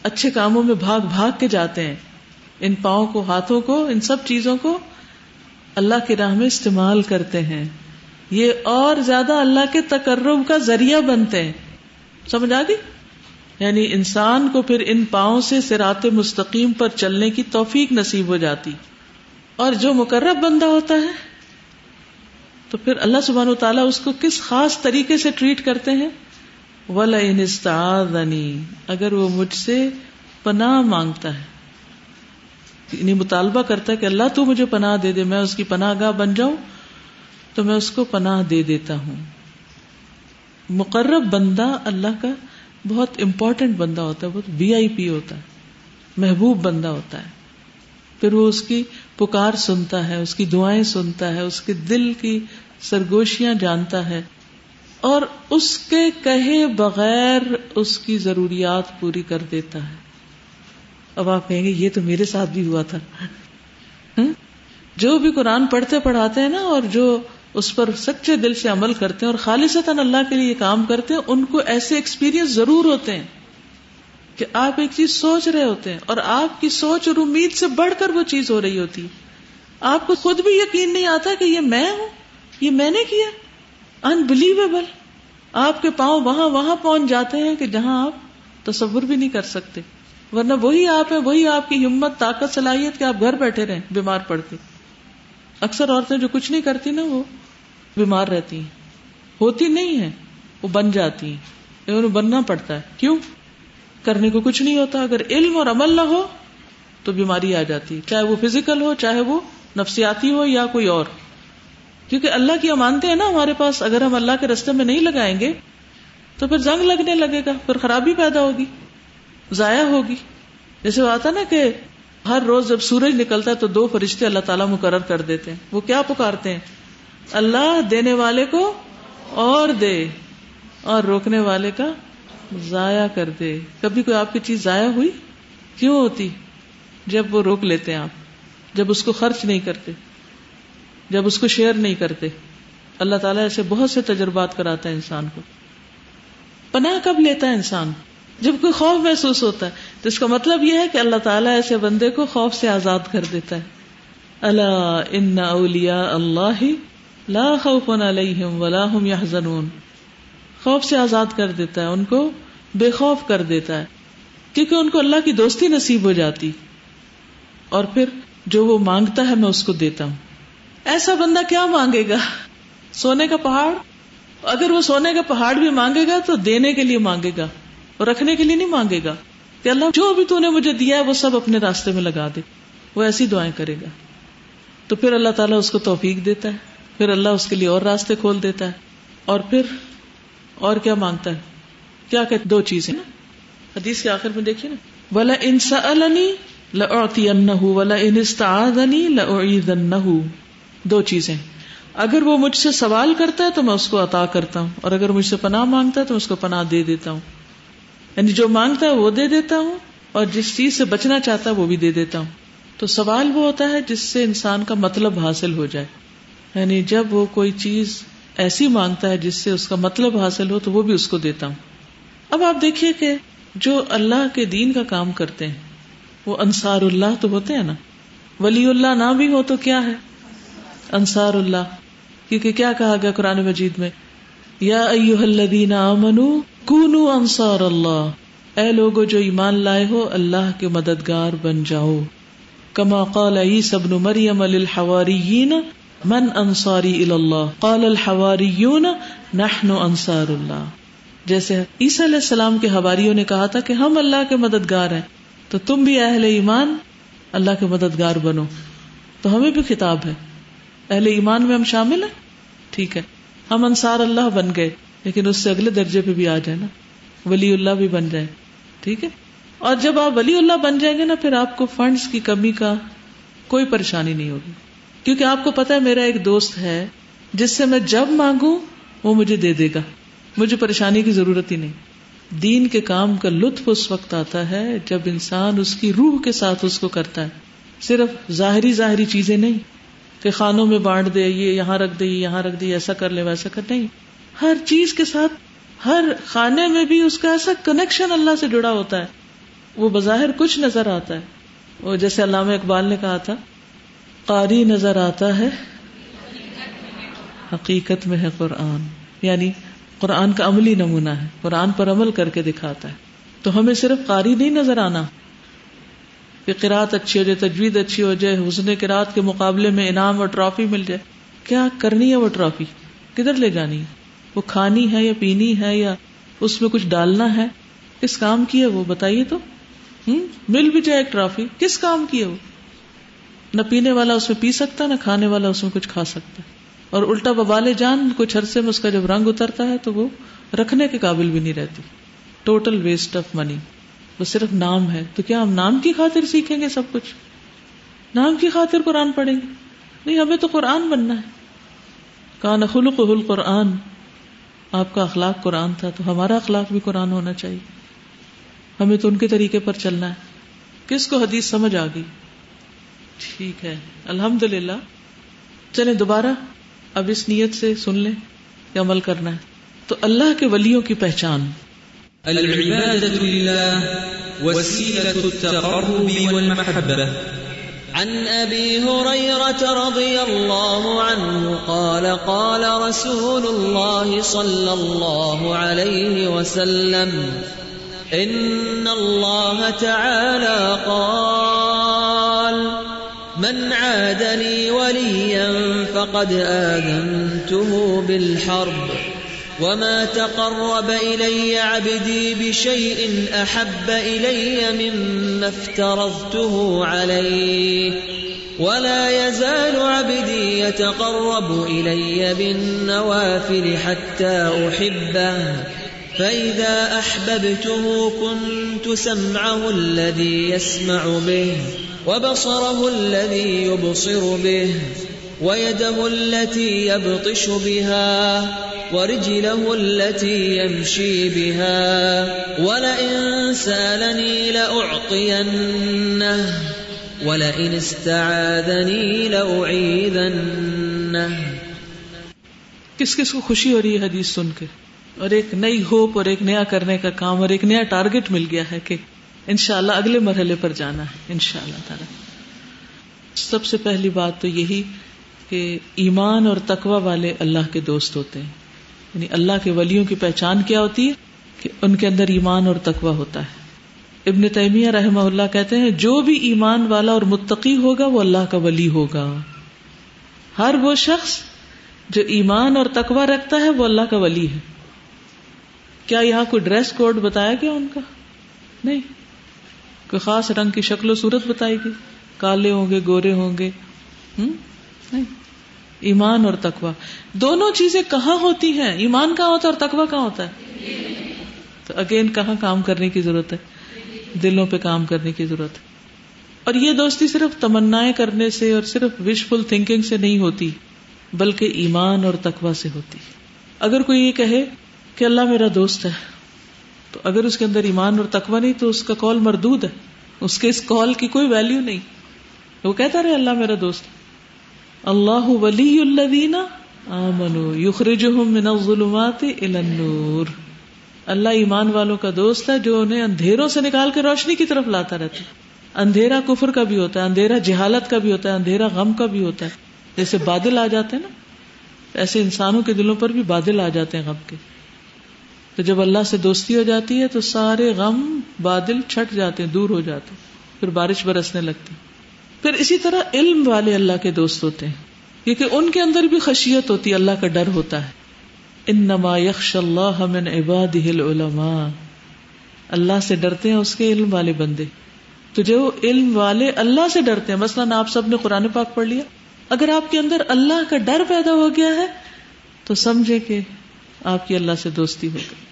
اچھے کاموں میں بھاگ بھاگ کے جاتے ہیں. ان پاؤں کو، ہاتھوں کو، ان سب چیزوں کو اللہ کی راہ میں استعمال کرتے ہیں. یہ اور زیادہ اللہ کے تقرب کا ذریعہ بنتے ہیں. سمجھ آ گئی؟ یعنی انسان کو پھر ان پاؤں سے صراط مستقیم پر چلنے کی توفیق نصیب ہو جاتی. اور جو مقرب بندہ ہوتا ہے تو پھر اللہ سبحانہ و تعالیٰ اس کو کس خاص طریقے سے ٹریٹ کرتے ہیں؟ وَلَئِنِ اسْتَعَاذَنِي، اگر وہ مجھ سے پناہ مانگتا ہے، یعنی مطالبہ کرتا ہے کہ اللہ تو مجھے پناہ دے دے، میں اس کی پناہ گاہ بن جاؤں، تو میں اس کو پناہ دے دیتا ہوں. مقرب بندہ اللہ کا بہت امپورٹنٹ بندہ ہوتا ہے، بہت وی آئی پی ہوتا ہے، محبوب بندہ ہوتا ہے. پھر وہ اس کی پکار سنتا ہے، اس کی دعائیں سنتا ہے، اس کے دل کی سرگوشیاں جانتا ہے، اور اس کے کہے بغیر اس کی ضروریات پوری کر دیتا ہے. اب آپ کہیں گے یہ تو میرے ساتھ بھی ہوا تھا. جو بھی قرآن پڑھتے پڑھاتے ہیں نا، اور جو اس پر سچے دل سے عمل کرتے ہیں اور خالصتاً اللہ کے لیے کام کرتے ہیں، ان کو ایسے ایکسپیرینس ضرور ہوتے ہیں کہ آپ ایک چیز سوچ رہے ہوتے ہیں اور آپ کی سوچ اور امید سے بڑھ کر وہ چیز ہو رہی ہوتی ہے. آپ کو خود بھی یقین نہیں آتا کہ یہ میں ہوں، یہ میں نے کیا. انبلیویبل. آپ کے پاؤں وہاں پہنچ جاتے ہیں کہ جہاں آپ تصور بھی نہیں کر سکتے. ورنہ وہی آپ ہے، وہی آپ کی ہمت، طاقت، صلاحیت کہ آپ گھر بیٹھے رہیں بیمار پڑتی. اکثر عورتیں جو کچھ نہیں کرتی نا، وہ بیمار رہتی ہیں، ہوتی نہیں ہیں، وہ بن جاتی ہیں. انہیں بننا پڑتا ہے. کیوں؟ کرنے کو کچھ نہیں ہوتا. اگر علم اور عمل نہ ہو تو بیماری آ جاتی، چاہے وہ فزیکل ہو، چاہے وہ نفسیاتی ہو یا کوئی اور. کیونکہ اللہ کی امانتیں ہیں نا ہمارے پاس، اگر ہم اللہ کے راستے میں نہیں لگائیں گے تو پھر زنگ لگنے لگے گا، پھر خرابی پیدا ہوگی، ضائع ہوگی. جیسے بات ہے نا کہ ہر روز جب سورج نکلتا ہے تو دو فرشتے اللہ تعالیٰ مقرر کر دیتے ہیں. وہ کیا پکارتے ہیں؟ اللہ دینے والے کو اور دے، اور روکنے والے کا ضائع کر دے. کبھی کوئی آپ کی چیز ضائع ہوئی؟ کیوں ہوتی؟ جب وہ روک لیتے ہیں آپ، جب اس کو خرچ نہیں کرتے، جب اس کو شیئر نہیں کرتے. اللہ تعالیٰ ایسے بہت سے تجربات کراتا ہے انسان کو. پناہ کب لیتا ہے انسان؟ جب کوئی خوف محسوس ہوتا ہے. تو اس کا مطلب یہ ہے کہ اللہ تعالیٰ ایسے بندے کو خوف سے آزاد کر دیتا ہے. الا ان اولیاء اللہ لا خوف علیہم ولا ہم یحزنون. خوف سے آزاد کر دیتا ہے ان کو، بے خوف کر دیتا ہے، کیونکہ ان کو اللہ کی دوستی نصیب ہو جاتی. اور پھر جو وہ مانگتا ہے میں اس کو دیتا ہوں. ایسا بندہ کیا مانگے گا؟ سونے کا پہاڑ؟ اگر وہ سونے کا پہاڑ بھی مانگے گا تو دینے کے لیے مانگے گا اور رکھنے کے لیے نہیں مانگے گا کہ اللہ جو بھی تو نے مجھے دیا ہے وہ سب اپنے راستے میں لگا دے. وہ ایسی دعائیں کرے گا تو پھر اللہ تعالیٰ اس کو توفیق دیتا ہے، پھر اللہ اس کے لیے اور راستے کھول دیتا ہے. اور پھر اور کیا مانگتا ہے؟ کیا کہتے؟ دو چیزیں نا حدیث کے آخر میں دیکھیے نا، وَلَئِن سَأَلَنِي لَأُعْطِيَنَّهُ وَلَئِنِ اسْتَعَاذَنِي لَأُعِيذَنَّهُ، دو چیزیں، اگر وہ مجھ سے سوال کرتا ہے تو میں اس کو عطا کرتا ہوں، اور اگر مجھ سے پناہ مانگتا ہے تو اس کو پناہ دے دیتا ہوں، یعنی جو مانگتا ہے وہ دے دیتا ہوں، اور جس چیز سے بچنا چاہتا ہے وہ بھی دے دیتا ہوں. تو سوال وہ ہوتا ہے جس سے انسان کا مطلب حاصل ہو جائے، یعنی جب وہ کوئی چیز ایسی مانگتا ہے جس سے اس کا مطلب حاصل ہو تو وہ بھی اس کو دیتا ہوں. اب آپ دیکھیے کہ جو اللہ کے دین کا کام کرتے ہیں وہ انصار اللہ تو ہوتے ہیں نا. ولی اللہ نہ بھی ہو تو کیا ہے؟ انصار اللہ. کیونکہ کیا کہا گیا قرآن مجید میں؟ یا ایھا الذین آمنوا کونوا انصار اللہ، اے لوگو جو ایمان لائے ہو اللہ کے مددگار بن جاؤ. کما قال عیسی ابن مریم للحواریین من انصاری الی اللہ قال الحواریون نحن انصار اللہ. جیسے عیسیٰ علیہ السلام کے حواریوں نے کہا تھا کہ ہم اللہ کے مددگار ہیں، تو تم بھی اہل ایمان اللہ کے مددگار بنو. تو ہمیں بھی خطاب ہے، اہل ایمان میں ہم شامل ہیں، ٹھیک ہے، ہم انصار اللہ بن گئے، لیکن اس سے اگلے درجے پہ بھی آ جائیں نا، ولی اللہ بھی بن جائیں، ٹھیک ہے. اور جب آپ ولی اللہ بن جائیں گے نا، پھر آپ کو فنڈز کی کمی کا کوئی پریشانی نہیں ہوگی، کیونکہ آپ کو پتا ہے میرا ایک دوست ہے جس سے میں جب مانگوں وہ مجھے دے دے گا، مجھے پریشانی کی ضرورت ہی نہیں. دین کے کام کا لطف اس وقت آتا ہے جب انسان اس کی روح کے ساتھ اس کو کرتا ہے، صرف ظاہری چیزیں نہیں کہ خانوں میں بانٹ دے، یہ یہاں رکھ دے، یہاں رکھ دے، ایسا کر لے ویسا کر، نہیں. ہر چیز کے ساتھ، ہر خانے میں بھی اس کا ایسا کنیکشن اللہ سے جڑا ہوتا ہے، وہ بظاہر کچھ نظر آتا ہے، وہ جیسے علامہ اقبال نے کہا تھا، قاری نظر آتا ہے حقیقت میں ہے قرآن. یعنی قرآن کا عملی نمونہ ہے، قرآن پر عمل کر کے دکھاتا ہے. تو ہمیں صرف قاری نہیں نظر آنا کہ قرآت اچھی ہو جائے، تجوید اچھی ہو جائے، حسن قرآت کے مقابلے میں انعام اور ٹرافی مل جائے. کیا کرنی ہے وہ ٹرافی؟ کدھر لے جانی ہے؟ وہ کھانی ہے یا پینی ہے یا اس میں کچھ ڈالنا ہے؟ کس کام کی ہے وہ بتائیے تو. مل بھی جائے ایک ٹرافی، کس کام کی ہے وہ؟ نہ پینے والا اس میں پی سکتا، نہ کھانے والا اس میں کچھ کھا سکتا ہے، اور الٹا ببال جان کچھ عرصے میں اس کا جب رنگ اترتا ہے تو وہ رکھنے کے قابل بھی نہیں رہتی. ٹوٹل ویسٹ آف منی، وہ صرف نام ہے. تو کیا ہم نام کی خاطر سیکھیں گے سب کچھ؟ نام کی خاطر قرآن پڑھیں گے؟ نہیں، ہمیں تو قرآن بننا ہے. کان خلقہ القرآن، آپ کا اخلاق قرآن تھا تو ہمارا اخلاق بھی قرآن ہونا چاہیے. ہمیں تو ان کے طریقے پر چلنا ہے. کس کو حدیث سمجھ آ گئی؟ ٹھیک ہے، الحمدللہ. چلیں دوبارہ اب اس نیت سے سن لیں کہ عمل کرنا ہے. تو اللہ کے ولیوں کی پہچان، العبادة لله وسیلة التقرب والمحبة. عن أبي هريرة رضي الله عنه قال قال رسول الله صلى الله عليه وسلم إن الله تعالى قال من عادني وليا فقد آذنته بالحرب وما تقرب إلي عبدي بشيء أحب إلي مما افترضته عليه ولا يزال عبدي يتقرب إلي بالنوافل حتى أحبه فإذا أحببته كنت سمعه الذي يسمع به وبصره الذي يبصر به ويده التي يبطش بها ورجله التي يمشي بها ولئن سألني لأعطينه ولئن استعاذني لأعيذنه. کس کس کو خوشی ہو رہی ہے حدیث سن کے، اور ایک نئی ہوپ اور ایک نیا کرنے کا کام اور ایک نیا ٹارگٹ مل گیا ہے کہ انشاءاللہ اگلے مرحلے پر جانا ہے انشاءاللہ تعالی. سب سے پہلی بات تو یہی کہ ایمان اور تقوی والے اللہ کے دوست ہوتے ہیں. یعنی اللہ کے ولیوں کی پہچان کیا ہوتی ہے؟ کہ ان کے اندر ایمان اور تقوی ہوتا ہے. ابن تیمیہ رحمہ اللہ کہتے ہیں جو بھی ایمان والا اور متقی ہوگا وہ اللہ کا ولی ہوگا. ہر وہ شخص جو ایمان اور تقوی رکھتا ہے وہ اللہ کا ولی ہے. کیا یہاں کوئی ڈریس کوڈ بتایا گیا ان کا؟ نہیں، کوئی خاص رنگ کی شکل و صورت بتائی گئی، کالے ہوں گے، گورے ہوں گے، نہیں. ایمان اور تقوی دونوں چیزیں کہاں ہوتی ہیں؟ ایمان کہاں ہوتا ہے اور تقوی کہاں ہوتا ہے؟ تو اگین کہاں کام کرنے کی ضرورت ہے؟ دلوں پہ کام کرنے کی ضرورت ہے. اور یہ دوستی صرف تمنائیں کرنے سے اور صرف وشفل تھنکنگ سے نہیں ہوتی بلکہ ایمان اور تقویٰ سے ہوتی ہے. اگر کوئی یہ کہے کہ اللہ میرا دوست ہے تو اگر اس کے اندر ایمان اور تقویٰ نہیں تو اس کا کال مردود ہے, اس کے اس کال کی کوئی ویلیو نہیں. وہ کہتا رہے اللہ میرا دوست. اللہ ولی الذین آمنوا یخرجہم من الظلمات الی النور. اللہ ایمان والوں کا دوست ہے جو انہیں اندھیروں سے نکال کے روشنی کی طرف لاتا رہتا ہے. اندھیرا کفر کا بھی ہوتا ہے, اندھیرا جہالت کا بھی ہوتا ہے, اندھیرا غم کا بھی ہوتا ہے. جیسے بادل آ جاتے ہیں نا, ایسے انسانوں کے دلوں پر بھی بادل آ جاتے ہیں غم کے. تو جب اللہ سے دوستی ہو جاتی ہے تو سارے غم بادل چھٹ جاتے ہیں, دور ہو جاتے ہیں, پھر بارش برسنے لگتی. پھر اسی طرح علم والے اللہ کے دوست ہوتے ہیں کیونکہ ان کے اندر بھی خشیت ہوتی ہے, اللہ کا ڈر ہوتا ہے. انما یخشى اللہ من عباده العلماء. اللہ سے ڈرتے ہیں اس کے علم والے بندے. تو جو علم والے اللہ سے ڈرتے ہیں, مثلاً آپ سب نے قرآن پاک پڑھ لیا, اگر آپ کے اندر اللہ کا ڈر پیدا ہو گیا ہے تو سمجھے کہ آپ کی اللہ سے دوستی ہو گئی.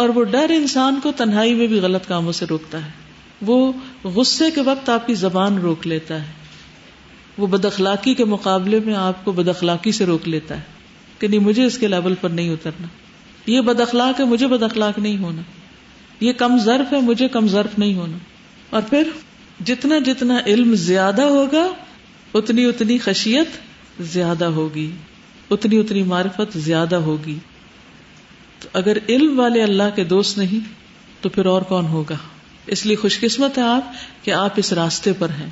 اور وہ ڈر انسان کو تنہائی میں بھی غلط کاموں سے روکتا ہے. وہ غصے کے وقت آپ کی زبان روک لیتا ہے, وہ بد اخلاقی کے مقابلے میں آپ کو بد اخلاقی سے روک لیتا ہے کہ نہیں مجھے اس کے لیول پر نہیں اترنا, یہ بد اخلاق ہے مجھے بد اخلاق نہیں ہونا, یہ کم ظرف ہے مجھے کم ظرف نہیں ہونا. اور پھر جتنا جتنا علم زیادہ ہوگا اتنی اتنی خشیت زیادہ ہوگی, اتنی اتنی معرفت زیادہ ہوگی. تو اگر علم والے اللہ کے دوست نہیں تو پھر اور کون ہوگا؟ اس لیے خوش قسمت ہے آپ کہ آپ اس راستے پر ہیں.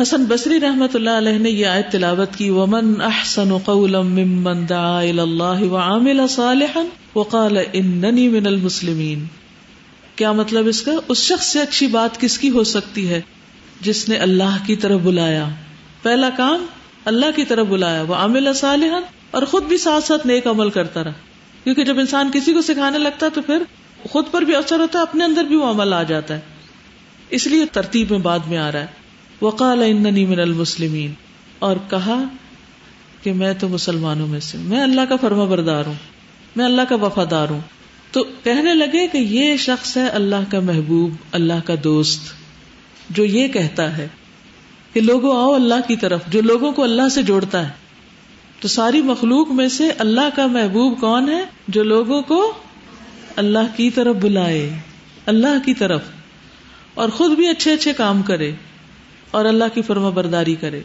حسن بصری رحمۃ اللہ علیہ نے یہ آیت تلاوت کی, ومن احسن قولا ممن دعا الی اللہ وعمل صالحا وقال اننی من المسلمین. کیا مطلب اس کا؟ اس شخص سے اچھی بات کس کی ہو سکتی ہے جس نے اللہ کی طرف بلایا, پہلا کام اللہ کی طرف بلایا, وعمل صالحا, اور خود بھی ساتھ ساتھ نیک عمل کرتا رہا. کیونکہ جب انسان کسی کو سکھانے لگتا ہے تو پھر خود پر بھی اثر ہوتا ہے, اپنے اندر بھی وہ عمل آ جاتا ہے. اس لیے ترتیب میں بعد میں آ رہا ہے وقال اننی من المسلمین, اور کہا کہ میں تو مسلمانوں میں سے, میں اللہ کا فرما بردار ہوں, میں اللہ کا وفادار ہوں. تو کہنے لگے کہ یہ شخص ہے اللہ کا محبوب, اللہ کا دوست, جو یہ کہتا ہے کہ لوگوں آؤ اللہ کی طرف, جو لوگوں کو اللہ سے جوڑتا ہے. تو ساری مخلوق میں سے اللہ کا محبوب کون ہے؟ جو لوگوں کو اللہ کی طرف بلائے, اللہ کی طرف, اور خود بھی اچھے اچھے کام کرے اور اللہ کی فرما برداری کرے.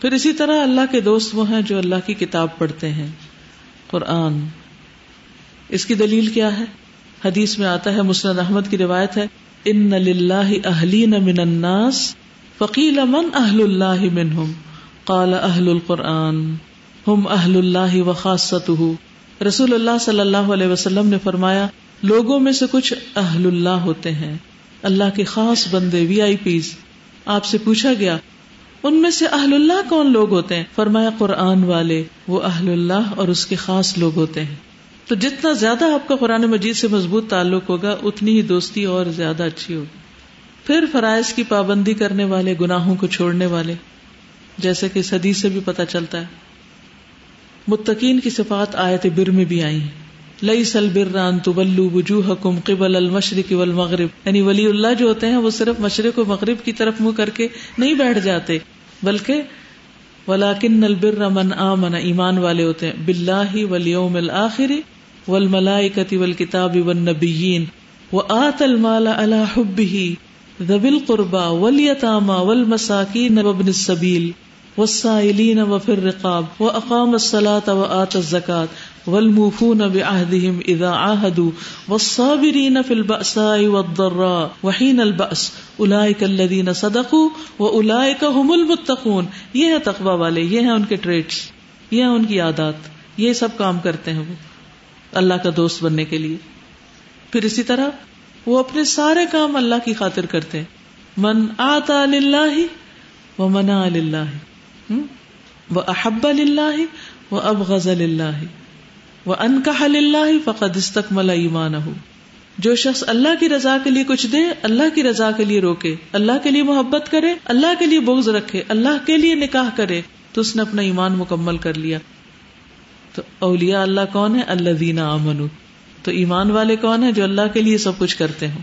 پھر اسی طرح اللہ کے دوست وہ ہیں جو اللہ کی کتاب پڑھتے ہیں, قرآن. اس کی دلیل کیا ہے؟ حدیث میں آتا ہے, مسند احمد کی روایت ہے, ان للہ اہلین من الناس فقیل من اہل اللہ منہم قال اہل القرآن ہم اہل اللہ وخاصتہ. رسول اللہ صلی اللہ علیہ وسلم نے فرمایا لوگوں میں سے کچھ اہل اللہ ہوتے ہیں, اللہ کے خاص بندے, وی آئی پیز. آپ سے پوچھا گیا ان میں سے اہل اللہ کون لوگ ہوتے ہیں؟ فرمایا قرآن والے, وہ اہل اللہ اور اس کے خاص لوگ ہوتے ہیں. تو جتنا زیادہ آپ کا قرآن مجید سے مضبوط تعلق ہوگا اتنی ہی دوستی اور زیادہ اچھی ہوگی. پھر فرائض کی پابندی کرنے والے, گناہوں کو چھوڑنے والے, جیسے کہ اس حدیث سے بھی پتہ چلتا ہے. متقین کی صفات آیت بر میں بھی آئی ہیں, لَيْسَ الْبِرَّ أَن تُوَلُّوا وُجُوهَكُمْ قِبَلَ الْمَشْرِقِ وَالْمَغْرِبِ, یعنی ولی اللہ جو ہوتے ہیں وہ صرف مشرق و مغرب کی طرف منہ کر کے نہیں بیٹھ جاتے, بلکہ وَلَكِنَّ الْبِرَّ مَنْ آمَنَ, ایمان والے ہوتے ہیں, بِاللَّهِ وَالْيَوْمِ الْآخِرِ والملائکة والکتاب والنبیین وآت المال علی حبہ ذوی القربى والیتاما والمساکین وابن السبیل والسائلین وفی الرقاب وأقام الصلاة وآت الزکاة والموفون بعہدہم اذا عاہدوا والصابرین فی البأساء والضراء وحین البأس اولئک الذین صدقوا واولئک هم المتقون. یہ ہے تقوی والے, یہ ہیں ان کے ٹریٹس, یہ ہیں ان کی عادات, یہ سب کام کرتے ہیں وہ اللہ کا دوست بننے کے لیے. پھر اسی طرح وہ اپنے سارے کام اللہ کی خاطر کرتے ہیں, من آتا للہ ومنع للہ واحب للہ وابغض للہ وانکح للہ فقد استکمل ایمانہ. جو شخص اللہ کی رضا کے لیے کچھ دے, اللہ کی رضا کے لیے روکے, اللہ کے لیے محبت کرے, اللہ کے لیے بغض رکھے, اللہ کے لیے نکاح کرے, تو اس نے اپنا ایمان مکمل کر لیا. تو اولیاء اللہ کون ہے؟ الذین آمنو. تو ایمان والے کون ہیں؟ جو اللہ کے لیے سب کچھ کرتے ہوں.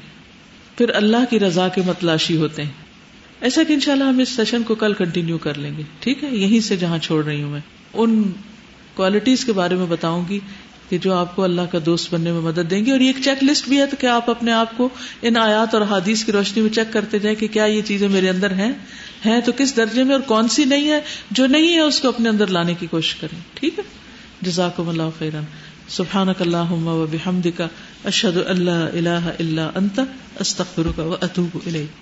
پھر اللہ کی رضا کے متلاشی ہوتے ہیں. ایسا کہ انشاءاللہ ہم اس سیشن کو کل کنٹینیو کر لیں گے، ٹھیک ہے؟ یہیں سے جہاں چھوڑ رہی ہوں میں، ان کوالٹیز کے بارے میں بتاؤں گی کہ جو آپ کو اللہ کا دوست بننے میں مدد دیں گے، اور یہ ایک چیک لسٹ بھی ہے کہ آپ اپنے آپ کو ان آیات اور حدیث کی روشنی میں چیک کرتے جائیں کہ کیا یہ چیزیں میرے اندر ہیں تو کس درجے میں، اور کون سی نہیں ہے، جو نہیں ہے اس کو اپنے اندر لانے کی کوشش کریں، ٹھیک ہے؟ جزاکم اللہ خیرا، سبحانک اللہم و بحمدک، اشہد ان لا الہ الا انت، استغفرک و اتوب الیک۔